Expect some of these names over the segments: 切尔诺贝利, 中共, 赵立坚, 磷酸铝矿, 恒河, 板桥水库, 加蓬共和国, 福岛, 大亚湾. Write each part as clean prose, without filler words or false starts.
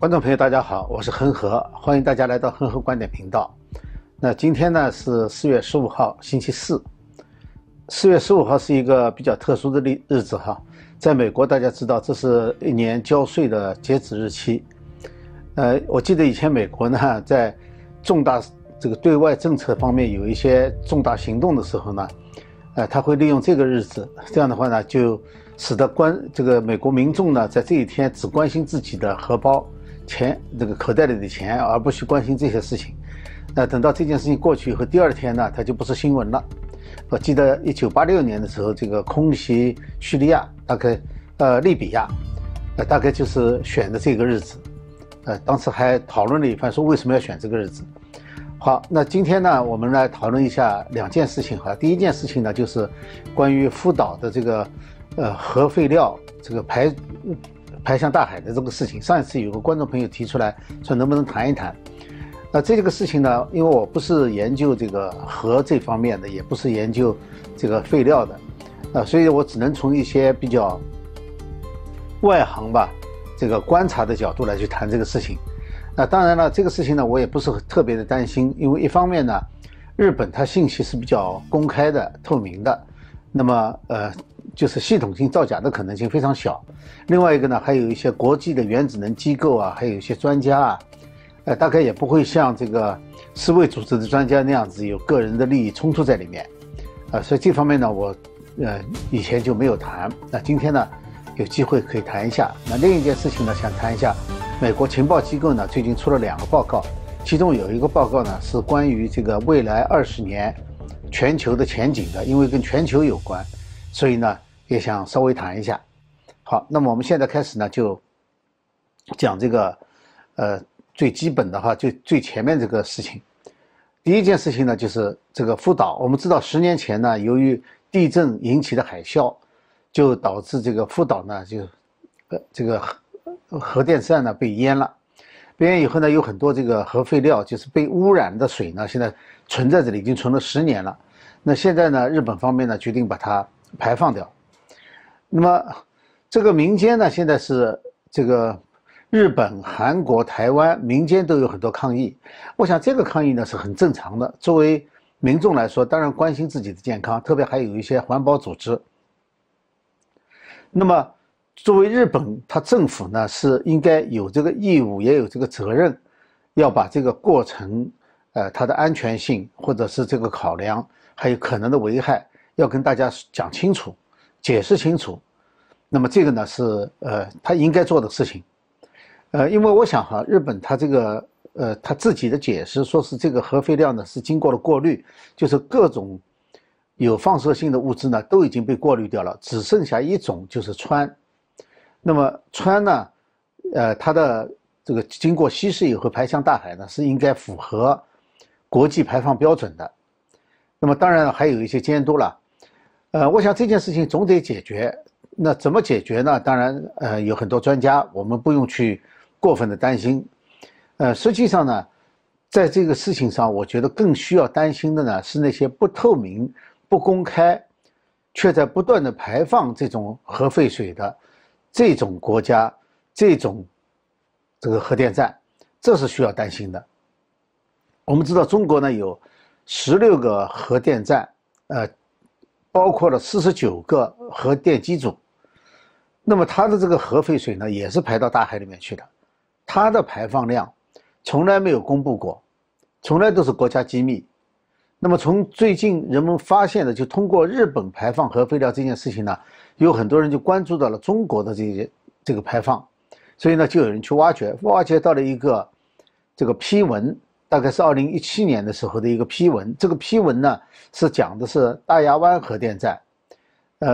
观众朋友，大家好，我是恒河，欢迎大家来到恒河观点频道。那今天呢是4月15号，星期四。4月15号是一个比较特殊的日子哈，在美国大家知道，这是一年交税的截止日期。我记得以前美国呢，在重大这个对外政策方面有一些重大行动的时候呢，他会利用这个日子，这样的话呢，就使得美国民众呢，在这一天只关心自己的荷包。口袋里的钱，而不去关心这些事情。那等到这件事情过去以后，第二天呢，它就不是新闻了。我记得1986年的时候，这个空袭叙利亚，利比亚，大概就是选的这个日子。当时还讨论了一番，说为什么要选这个日子。好，那今天呢，我们来讨论一下两件事情哈。第一件事情呢，就是关于福岛的这个核废料这个排向大海的这个事情，上一次有个观众朋友提出来说能不能谈一谈。那这个事情呢，因为我不是研究这个核这方面的，也不是研究这个废料的，所以我只能从一些比较外行吧，这个观察的角度来去谈这个事情。那当然了，这个事情呢，我也不是特别的担心，因为一方面呢，日本它信息是比较公开的、透明的，那么就是系统性造假的可能性非常小。另外一个呢，还有一些国际的原子能机构啊，还有一些专家啊，大概也不会像这个世卫组织的专家那样子有个人的利益冲突在里面，所以这方面呢，我以前就没有谈。那今天呢，有机会可以谈一下。那另一件事情呢，想谈一下美国情报机构呢最近出了2个报告，其中有一个报告呢是关于这个未来20年全球的前景的，因为跟全球有关。所以呢，也想稍微谈一下。好，那么我们现在开始呢，就讲这个，最基本的哈，就最前面这个事情。第一件事情呢，就是这个福岛。我们知道10年前呢，由于地震引起的海啸，就导致这个福岛呢，就这个核电站呢被淹了。被淹以后呢，有很多这个核废料，就是被污染的水呢，现在存在这里，已经存了10年了。那现在呢，日本方面呢决定把它排放掉。那么这个民间呢，现在是这个日本、韩国、台湾民间都有很多抗议。我想这个抗议呢是很正常的，作为民众来说，当然关心自己的健康，特别还有一些环保组织。那么作为日本，它政府呢是应该有这个义务，也有这个责任，要把这个过程，它的安全性或者是这个考量，还有可能的危害，要跟大家讲清楚，解释清楚。那么这个呢是他应该做的事情。因为我想哈，日本他这个他自己的解释说是这个核废料呢是经过了过滤，就是各种有放射性的物质呢都已经被过滤掉了，只剩下一种就是氚。那么氚呢，它的这个经过稀释以后排向大海呢是应该符合国际排放标准的。那么当然还有一些监督了。我想这件事情总得解决。那怎么解决呢？当然，有很多专家，我们不用去过分的担心。实际上呢，在这个事情上，我觉得更需要担心的呢是那些不透明、不公开，却在不断的排放这种核废水的这种国家、这种这个核电站，这是需要担心的。我们知道中国呢有16个核电站，包括了49个核电机组，那么它的这个核废水呢，也是排到大海里面去的，它的排放量从来没有公布过，从来都是国家机密。那么从最近人们发现的，就通过日本排放核废料这件事情呢，有很多人就关注到了中国的这个排放，所以呢，就有人去挖掘到了一个这个批文，大概是2017年的时候的一个批文。这个批文呢是讲的是大亚湾核电站，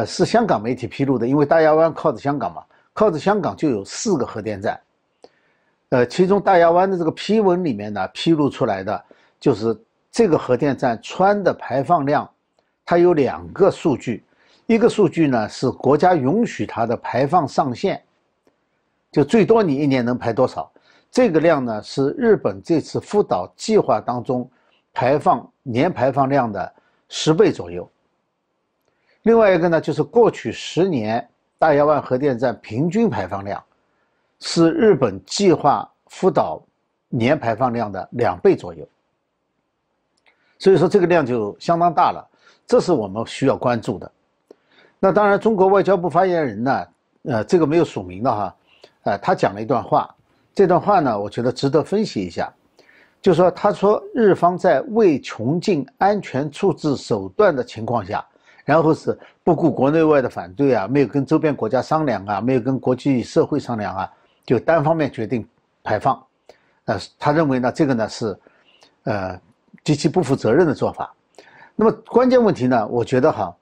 是香港媒体披露的，因为大亚湾靠着香港嘛，靠着香港就有4个核电站，其中大亚湾的这个批文里面呢披露出来的就是这个核电站氚的排放量，它有2个数据，一个数据呢是国家允许它的排放上限，就最多你1年能排多少。这个量呢是日本这次福岛计划当中年排放量的10倍左右。另外一个呢就是过去10年大亚湾核电站平均排放量是日本计划福岛年排放量的2倍左右。所以说这个量就相当大了，这是我们需要关注的。那当然，中国外交部发言人呢，这个没有署名的哈，他讲了一段话，这段话呢，我觉得值得分析一下。 就说，他说，日方在未穷尽安全处置手段的情况下，然后是不顾国内外的反对啊，没有跟周边国家商量啊，没有跟国际社会商量啊，就单方面决定排放。他认为呢，这个呢是，极其不负责任的做法。那么关键问题呢，我觉得哈，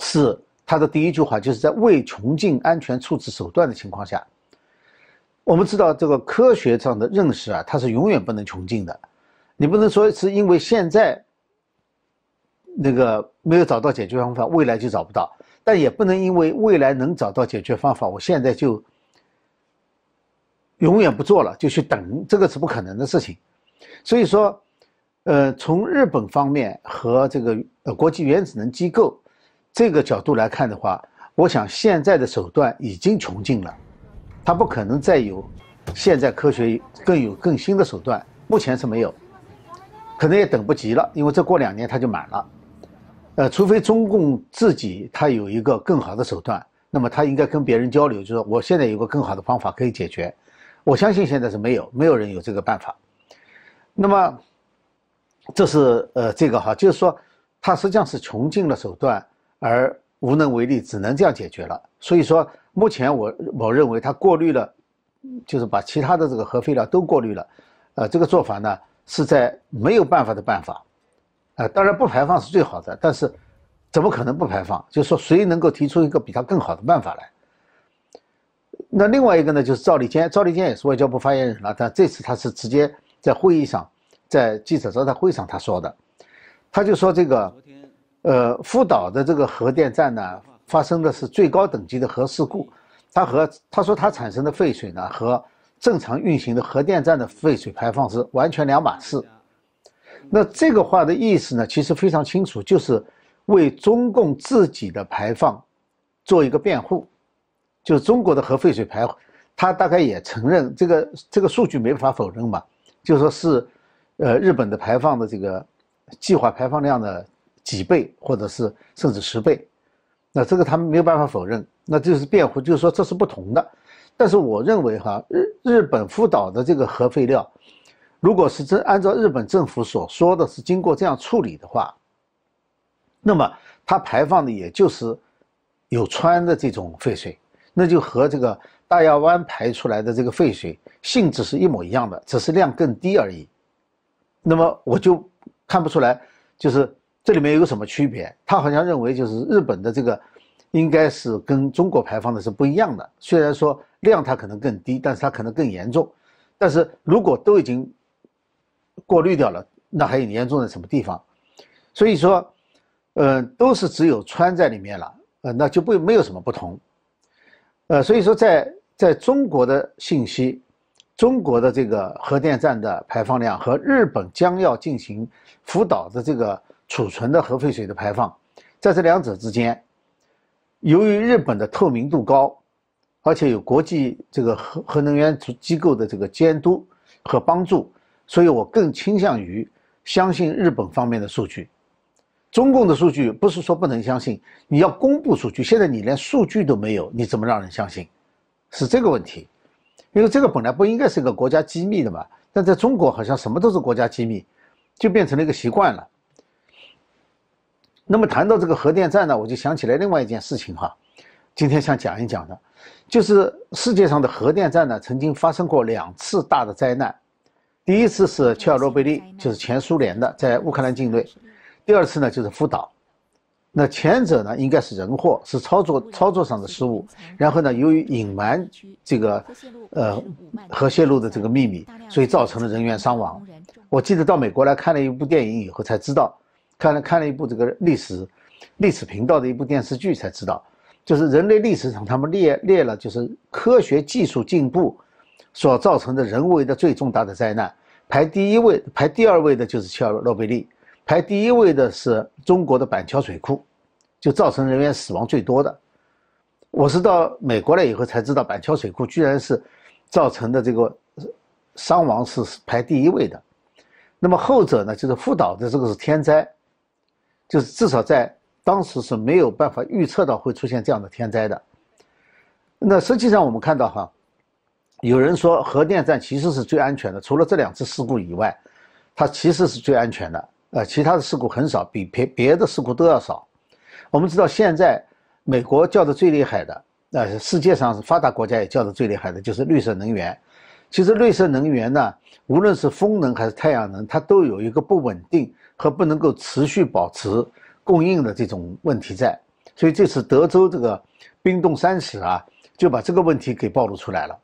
是他的第一句话就是在未穷尽安全处置手段的情况下。 我们知道这个科学上的认识啊，它是永远不能穷尽的。你不能说是因为现在那个没有找到解决方法，未来就找不到；但也不能因为未来能找到解决方法，我现在就永远不做了，就去等，这个是不可能的事情。所以说，从日本方面和这个国际原子能机构这个角度来看的话，我想现在的手段已经穷尽了。 它不可能再有，现在科学更新的手段，目前是没有，可能也等不及了，因为这过2年它就满了，除非中共自己它有一个更好的手段，那么它应该跟别人交流，就说我现在有个更好的方法可以解决，我相信现在是没有人有这个办法，那么这是这个哈，就是说它实际上是穷尽了手段而无能为力，只能这样解决了，所以说。 目前我认为它过滤了，就是把其他的这个核废料都过滤了，这个做法呢是在没有办法的办法，当然不排放是最好的，但是怎么可能不排放？就是说谁能够提出一个比它更好的办法来？那另外一个呢就是赵立坚，赵立坚也是外交部发言人了，但这次他是直接在会议上，在记者招待会上他说的，他就说这个，福岛的这个核电站呢。 发生的是最高等级的核事故，他说它产生的废水呢和正常运行的核电站的废水排放是完全2码事。那这个话的意思呢，其实非常清楚，就是为中共自己的排放做一个辩护。就是中国的核废水排，他大概也承认这个数据没法否认嘛，就是说是，日本的排放的这个计划排放量的几倍，或者是甚至10倍。 那这个他们没有办法否认，那就是辩护，就是说这是不同的。但是我认为哈，日本福岛的这个核废料，如果是真按照日本政府所说的是经过这样处理的话，那么它排放的也就是有氚的这种废水，那就和这个大亚湾排出来的这个废水性质是一模一样的，只是量更低而已。那么我就看不出来，就是。 这里面有什么区别？他好像认为就是日本的这个，应该是跟中国排放的是不一样的。虽然说量它可能更低，但是它可能更严重。但是如果都已经过滤掉了，那还有严重在什么地方？所以说，都是只有氚在里面了，那就没有什么不同。所以说在中国的信息。 中国的这个核电站的排放量和日本将要进行福岛的这个储存的核废水的排放，在这两者之间，由于日本的透明度高，而且有国际这个核能源机构的这个监督和帮助，所以我更倾向于相信日本方面的数据。中共的数据不是说不能相信，你要公布数据，现在你连数据都没有，你怎么让人相信？是这个问题。 因为这个本来不应该是一个国家机密的嘛，但在中国好像什么都是国家机密，就变成了一个习惯了。那么谈到这个核电站呢，我就想起来另外一件事情哈，今天想讲一讲的，就是世界上的核电站呢曾经发生过2次大的灾难，第一次是切尔诺贝利，就是前苏联的，在乌克兰境内；第2次呢就是福岛。 那前者呢，应该是人祸，是操作上的失误。然后呢，由于隐瞒这个核泄漏的这个秘密，所以造成了人员伤亡。我记得到美国来看了一部电影以后才知道，看了一部这个历史频道的一部电视剧才知道，就是人类历史上他们列了就是科学技术进步所造成的人为的最重大的灾难，排第2位的就是切尔诺贝利。 排第1位的是中国的板桥水库，就造成人员死亡最多的。我是到美国来以后才知道，板桥水库居然是造成的这个伤亡是排第一位的。那么后者呢，就是福岛的这个是天灾，就是至少在当时是没有办法预测到会出现这样的天灾的。那实际上我们看到哈，有人说核电站其实是最安全的，除了这两次事故以外，它其实是最安全的。其他的事故很少，比别的事故都要少。我们知道现在美国叫的最厉害的，世界上发达国家也叫的最厉害的就是绿色能源。其实绿色能源呢，无论是风能还是太阳能，它都有一个不稳定和不能够持续保持供应的这种问题在。所以这次德州这个冰冻三尺啊，就把这个问题给暴露出来了。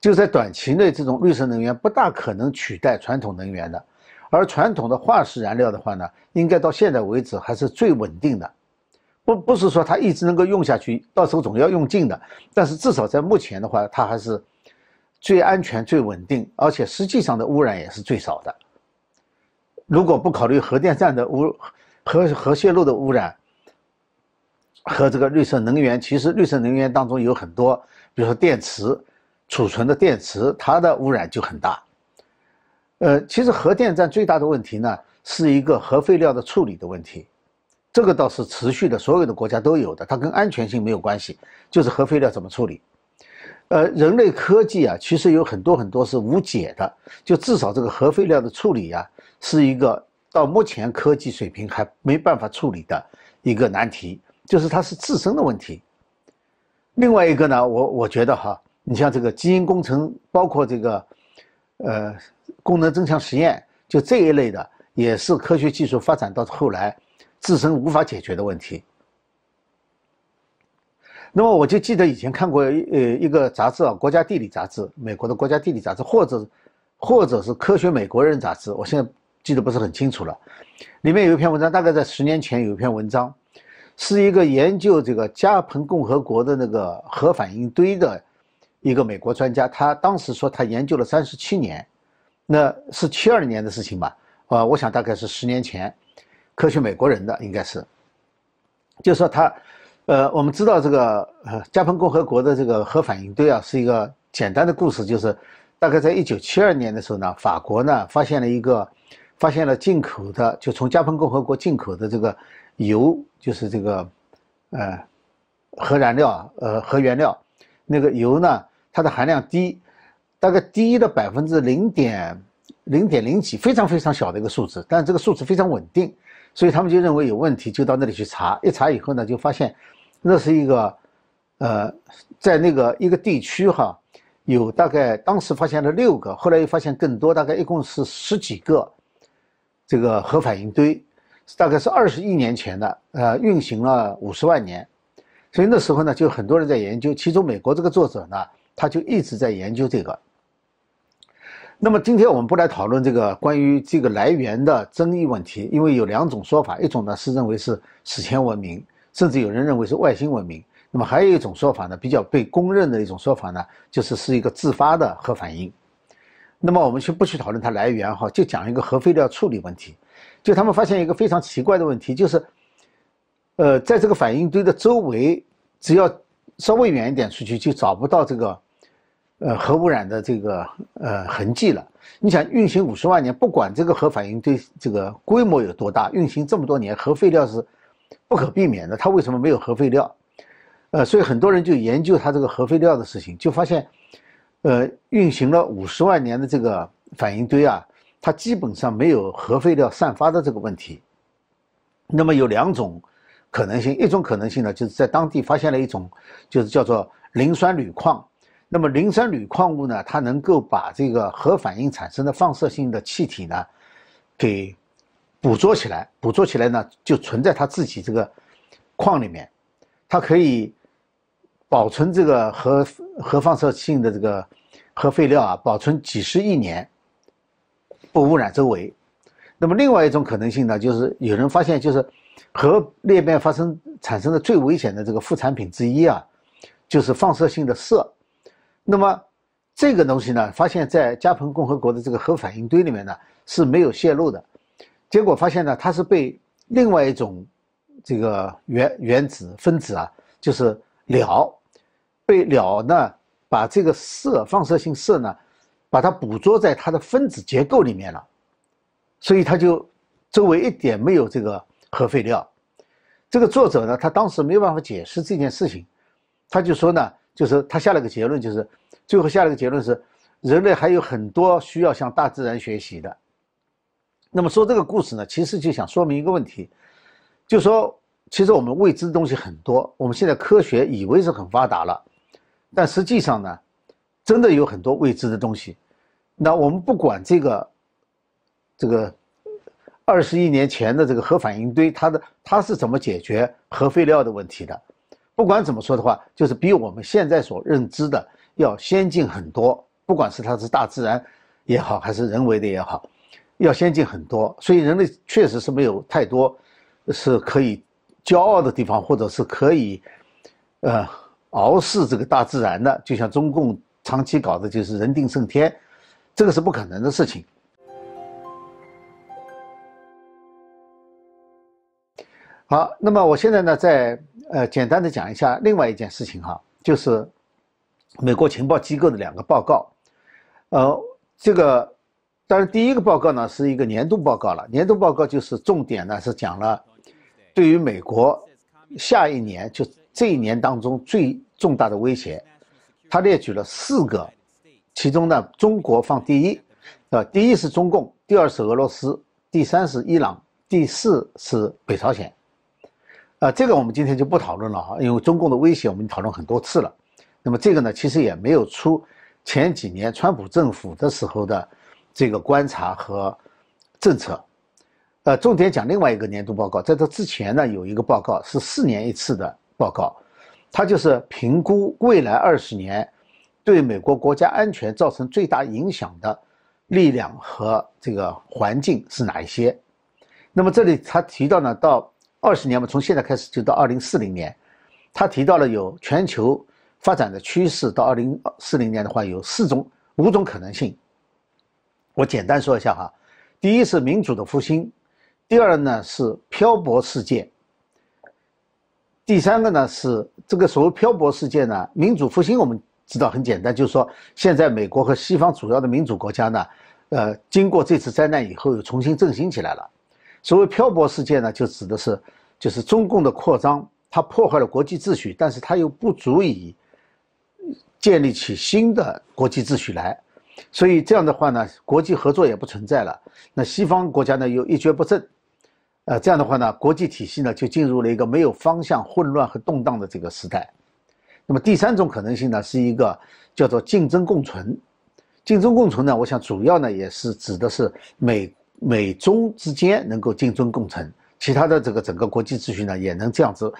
就在短期内，这种绿色能源不大可能取代传统能源的，而传统的化石燃料的话呢，应该到现在为止还是最稳定的。不是说它一直能够用下去，到时候总要用尽的，但是至少在目前的话，它还是最安全、最稳定，而且实际上的污染也是最少的。如果不考虑核电站的核泄漏的污染和这个绿色能源，其实绿色能源当中有很多，比如说电池储存的电池，它的污染就很大。其实核电站最大的问题呢，是一个核废料的处理的问题，这个倒是持续的，所有的国家都有的，它跟安全性没有关系，就是核废料怎么处理。人类科技啊，其实有很多是无解的，就至少这个核废料的处理啊，是一个到目前科技水平还没办法处理的一个难题，就是它是自身的问题。另外一个呢，我觉得哈，你像这个基因工程，包括这个功能增强实验，就这一类的，也是科学技术发展到后来自身无法解决的问题。那么我就记得以前看过一个杂志啊，《国家地理》杂志，美国的《国家地理》杂志，或者是《科学美国人》杂志，我现在记得不是很清楚了。里面有一篇文章，大概在10年前有一篇文章，是一个研究这个加蓬共和国的那个核反应堆的一个美国专家，他当时说他研究了37年，那是72年的事情吧？我想大概是10年前，《科学美国人》的应该是，就说他。我们知道这个加蓬共和国的这个核反应堆啊，是一个简单的故事，就是大概在1972年的时候呢，法国呢发现了进口的，就从加蓬共和国进口的这个油，就是这个核燃料啊，核原料，那个油呢，它的含量低，大概低的0.0几，非常小的一个数值，但这个数值非常稳定，所以他们就认为有问题，就到那里去查，一查以后呢，就发现那是一个，在那个一个地区哈，有大概当时发现了6个，后来又发现更多，大概一共是10几个，这个核反应堆，大概是21年前的，运行了50万年，所以那时候呢，就很多人在研究，其中美国这个作者呢，他就一直在研究这个。那么今天我们不来讨论这个关于这个来源的争议问题，因为有2种说法，一种呢是认为是史前文明，甚至有人认为是外星文明。那么还有一种说法呢，比较被公认的一种说法呢，就是是一个自发的核反应。那么我们不去讨论它来源哈，就讲一个核废料处理问题。就他们发现一个非常奇怪的问题，就是，在这个反应堆的周围，只要稍微远一点出去，就找不到这个。核污染的这个痕迹了。你想运行50万年，不管这个核反应堆这个规模有多大，运行这么多年，核废料是不可避免的。它为什么没有核废料？所以很多人就研究它这个核废料的事情，就发现，运行了50万年的这个反应堆啊，它基本上没有核废料散发的这个问题。那么有2种可能性，一种可能性呢，就是在当地发现了一种，就是叫做磷酸铝矿。那么磷酸铝矿物呢，它能够把这个核反应产生的放射性的气体呢，给捕捉起来呢，就存在它自己这个矿里面，它可以保存这个核放射性的这个核废料啊，保存几10亿年，不污染周围。那么另外一种可能性呢，就是有人发现，就是核裂变产生的最危险的这个副产品之一啊，就是放射性的铯。那么这个东西呢，发现在加蓬共和国的这个核反应堆里面呢，是没有泄露的，结果发现呢，它是被另外一种这个原子分子啊，就是被燎呢，把这个放射性铯呢把它捕捉在它的分子结构里面了，所以它就周围一点没有这个核废料。这个作者呢，他当时没有办法解释这件事情，他就说呢，就是他下了个结论，就是最后下了个结论是，人类还有很多需要向大自然学习的。那么说这个故事呢，其实就想说明一个问题，就说其实我们未知的东西很多，我们现在科学以为是很发达了，但实际上呢，真的有很多未知的东西。那我们不管这个。21年前的这个核反应堆，它是怎么解决核废料的问题的？不管怎么说的话，就是比我们现在所认知的要先进很多。不管是它是大自然也好，还是人为的也好，要先进很多。所以人类确实是没有太多是可以骄傲的地方，或者是可以傲视这个大自然的。就像中共长期搞的就是人定胜天，这个是不可能的事情。好，那么我现在呢，再简单的讲一下另外一件事情哈，就是美国情报机构的2个报告，这个当然第一个报告呢是一个年度报告了，年度报告就是重点呢是讲了对于美国下一年就这一年当中最重大的威胁，他列举了4个，其中呢中国放第一，第一是中共，第2是俄罗斯，第3是伊朗，第4是北朝鲜。这个我们今天就不讨论了哈，因为中共的威胁我们讨论很多次了。那么这个呢，其实也没有出前几年川普政府的时候的这个观察和政策。重点讲另外一个年度报告，在这之前呢有一个报告是4年一次的报告，它就是评估未来20年对美国国家安全造成最大影响的力量和这个环境是哪一些。那么这里他提到呢，到20年嘛，从现在开始就到2040年，他提到了有全球发展的趋势，到2040年的话有5种可能性。我简单说一下哈，第一是民主的复兴，第2呢是漂泊世界，第3个呢是这个所谓漂泊世界呢，民主复兴我们知道很简单，就是说现在美国和西方主要的民主国家呢，经过这次灾难以后又重新振兴起来了。所谓漂泊世界呢，就指的是就是中共的扩张，它破坏了国际秩序，但是它又不足以建立起新的国际秩序来，所以这样的话呢，国际合作也不存在了。那西方国家呢又一蹶不振，这样的话呢，国际体系呢就进入了一个没有方向、混乱和动荡的这个时代。那么第3种可能性呢，是一个叫做竞争共存。竞争共存呢，我想主要呢也是指的是美中之间能够竞争共存，其他的这个整个国际秩序呢也能这样子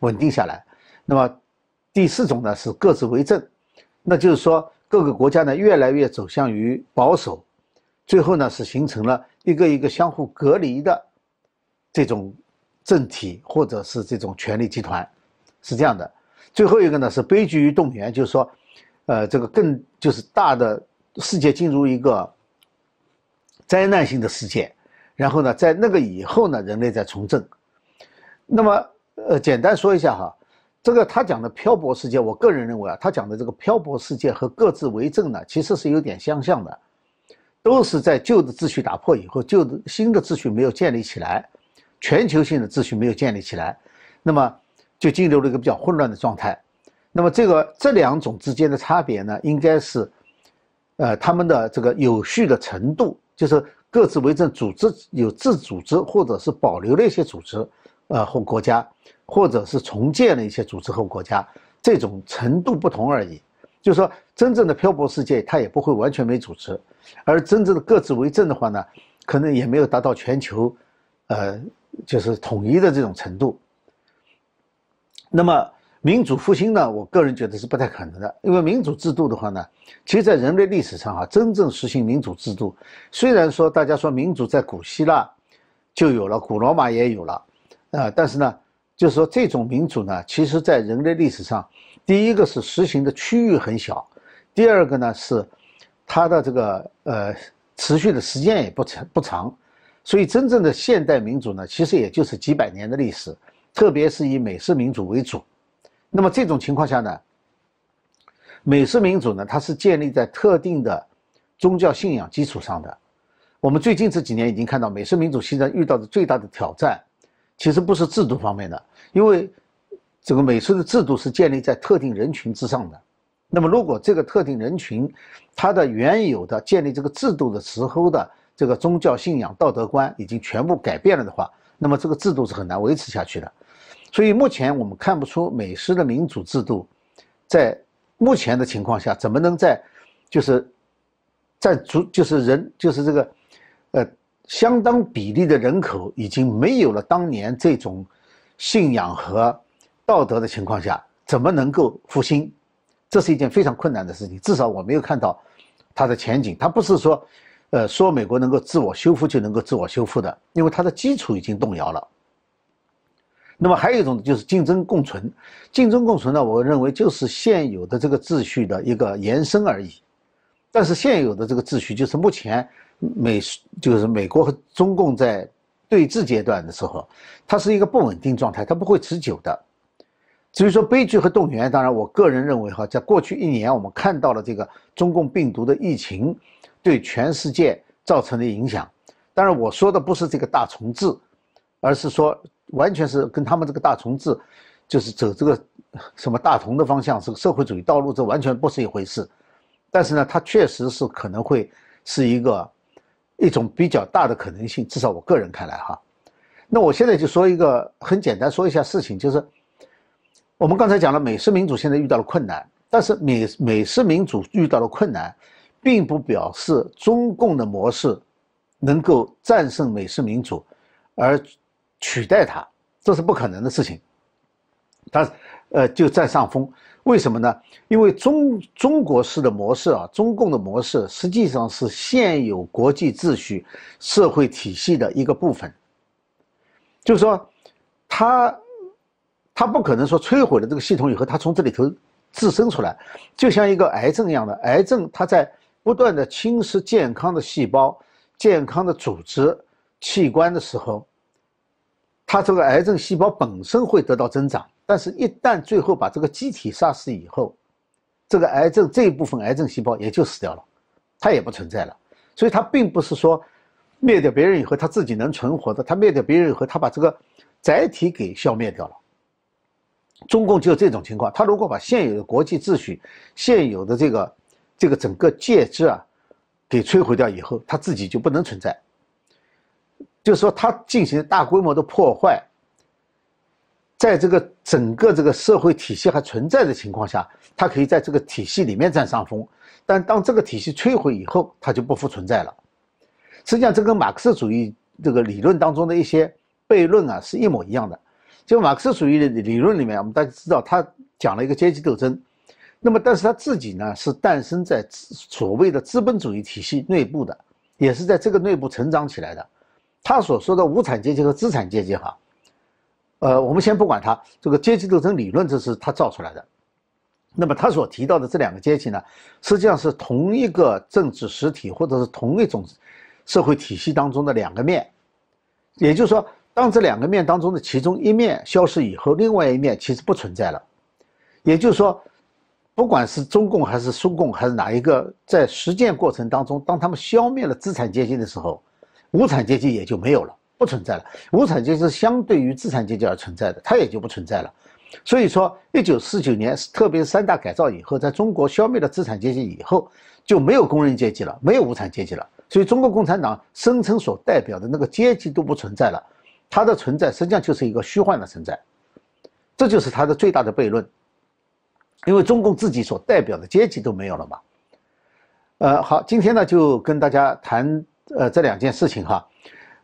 稳定下来。那么第4种呢是各自为政，那就是说各个国家呢越来越走向于保守，最后呢是形成了一个一个相互隔离的这种政体或者是这种权力集团，是这样的。最后一个呢是悲剧与动员，就是说这个更就是大的世界进入一个灾难性的事件，然后呢在那个以后呢人类在重振。那么简单说一下哈，这个他讲的漂泊世界，我个人认为啊，他讲的这个漂泊世界和各自为政呢其实是有点相像的，都是在旧的秩序打破以后，旧的新的秩序没有建立起来，全球性的秩序没有建立起来，那么就进入了一个比较混乱的状态。那么这2种之间的差别呢，应该是他们的这个有序的程度，就是各自为政，组织有自组织或者是保留了一些组织或国家，或者是重建了一些组织和国家，这种程度不同而已。就是说真正的漂泊世界它也不会完全没组织，而真正的各自为政的话呢，可能也没有达到全球就是统一的这种程度。那么民主复兴呢，我个人觉得是不太可能的，因为民主制度的话呢，其实在人类历史上啊，真正实行民主制度，虽然说大家说民主在古希腊就有了，古罗马也有了，但是呢，就是说这种民主呢，其实在人类历史上，第1个是实行的区域很小，第2个呢是它的这个持续的时间也不长，所以真正的现代民主呢，其实也就是几百年的历史，特别是以美式民主为主。那么这种情况下呢，美式民主呢，它是建立在特定的宗教信仰基础上的。我们最近这几年已经看到，美式民主西人遇到的最大的挑战，其实不是制度方面的，因为整个美式的制度是建立在特定人群之上的。那么，如果这个特定人群，他的原有的建立这个制度的时候的这个宗教信仰、道德观已经全部改变了的话，那么这个制度是很难维持下去的。所以，目前我们看不出美式的民主制度，在目前的情况下，怎么能在相当比例的人口已经没有了当年这种信仰和道德的情况下，怎么能够复兴？这是一件非常困难的事情，至少我没有看到它的前景。它不是说，说美国能够自我修复就能够自我修复的，因为它的基础已经动摇了。那么还有一种就是竞争共存，竞争共存呢，我认为就是现有的这个秩序的一个延伸而已。但是现有的这个秩序，就是目前美国和中共在对峙阶段的时候，它是一个不稳定状态，它不会持久的。至于说悲剧和动员，当然我个人认为哈，在过去一年我们看到了这个中共病毒的疫情对全世界造成的影响。当然我说的不是这个大重置，而是说完全是跟他们这个大重置，就是走这个什么大同的方向，是社会主义道路，这完全不是一回事。但是呢，它确实是可能会是一种比较大的可能性，至少我个人看来哈。那我现在就说一个很简单说一下事情，就是我们刚才讲了，美式民主现在遇到了困难，但是美式民主遇到了困难，并不表示中共的模式能够战胜美式民主，而取代它，这是不可能的事情。它就占上风，为什么呢？因为中国式的模式啊，中共的模式实际上是现有国际秩序、社会体系的一个部分，就是说它不可能说摧毁了这个系统以后，它从这里头自生出来，就像一个癌症一样的，癌症它在不断的侵蚀健康的细胞、健康的组织、器官的时候，它这个癌症细胞本身会得到增长，但是一旦最后把这个机体杀死以后，这个癌症这一部分癌症细胞也就死掉了，它也不存在了。所以它并不是说灭掉别人以后它自己能存活的，它灭掉别人以后它把这个载体给消灭掉了。中共就这种情况，他如果把现有的国际秩序、现有的这个整个介质啊，给摧毁掉以后，他自己就不能存在。就是说，他进行大规模的破坏，在这个整个这个社会体系还存在的情况下，他可以在这个体系里面占上风，但当这个体系摧毁以后，他就不复存在了。实际上，这跟马克思主义这个理论当中的一些悖论啊是一模一样的。就马克思主义的理论里面，我们大家知道他讲了一个阶级斗争，那么但是他自己呢是诞生在所谓的资本主义体系内部的，也是在这个内部成长起来的。他所说的无产阶级和资产阶级哈，我们先不管他这个阶级斗争理论，这是他造出来的。那么他所提到的这两个阶级呢，实际上是同一个政治实体或者是同一种社会体系当中的两个面，也就是说，当这两个面当中的其中一面消失以后，另外一面其实不存在了。也就是说，不管是中共还是苏共还是哪一个，在实践过程当中，当他们消灭了资产阶级的时候，无产阶级也就没有了，不存在了。无产阶级是相对于资产阶级而存在的，它也就不存在了。所以说1949年，特别是三大改造以后，在中国消灭了资产阶级以后，就没有工人阶级了，没有无产阶级了。所以中国共产党声称所代表的那个阶级都不存在了，它的存在实际上就是一个虚幻的存在，这就是它的最大的悖论，因为中共自己所代表的阶级都没有了嘛。好，今天呢就跟大家谈这两件事情哈。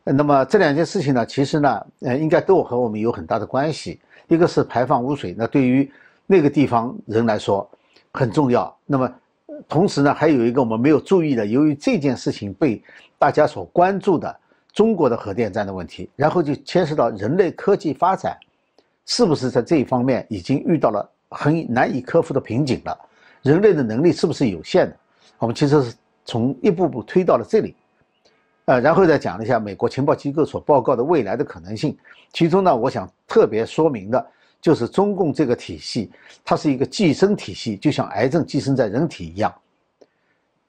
那么这两件事情呢，其实呢应该都和我们有很大的关系。一个是排放污水，那对于那个地方人来说很重要。那么同时呢，还有一个我们没有注意的，由于这件事情被大家所关注的中国的核电站的问题，然后就牵涉到人类科技发展是不是在这一方面已经遇到了很难以克服的瓶颈了，人类的能力是不是有限的，我们其实是从一步步推到了这里。然后再讲了一下美国情报机构所报告的未来的可能性，其中呢我想特别说明的就是中共这个体系它是一个寄生体系，就像癌症寄生在人体一样，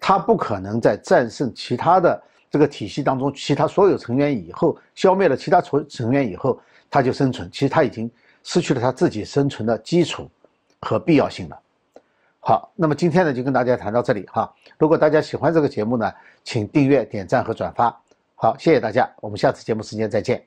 他不可能在战胜其他的这个体系当中其他所有成员以后，消灭了其他成员以后，他就生存。其实他已经失去了他自己生存的基础和必要性了。好，那么今天呢就跟大家谈到这里哈。如果大家喜欢这个节目呢，请订阅、点赞和转发。好，谢谢大家，我们下次节目时间再见。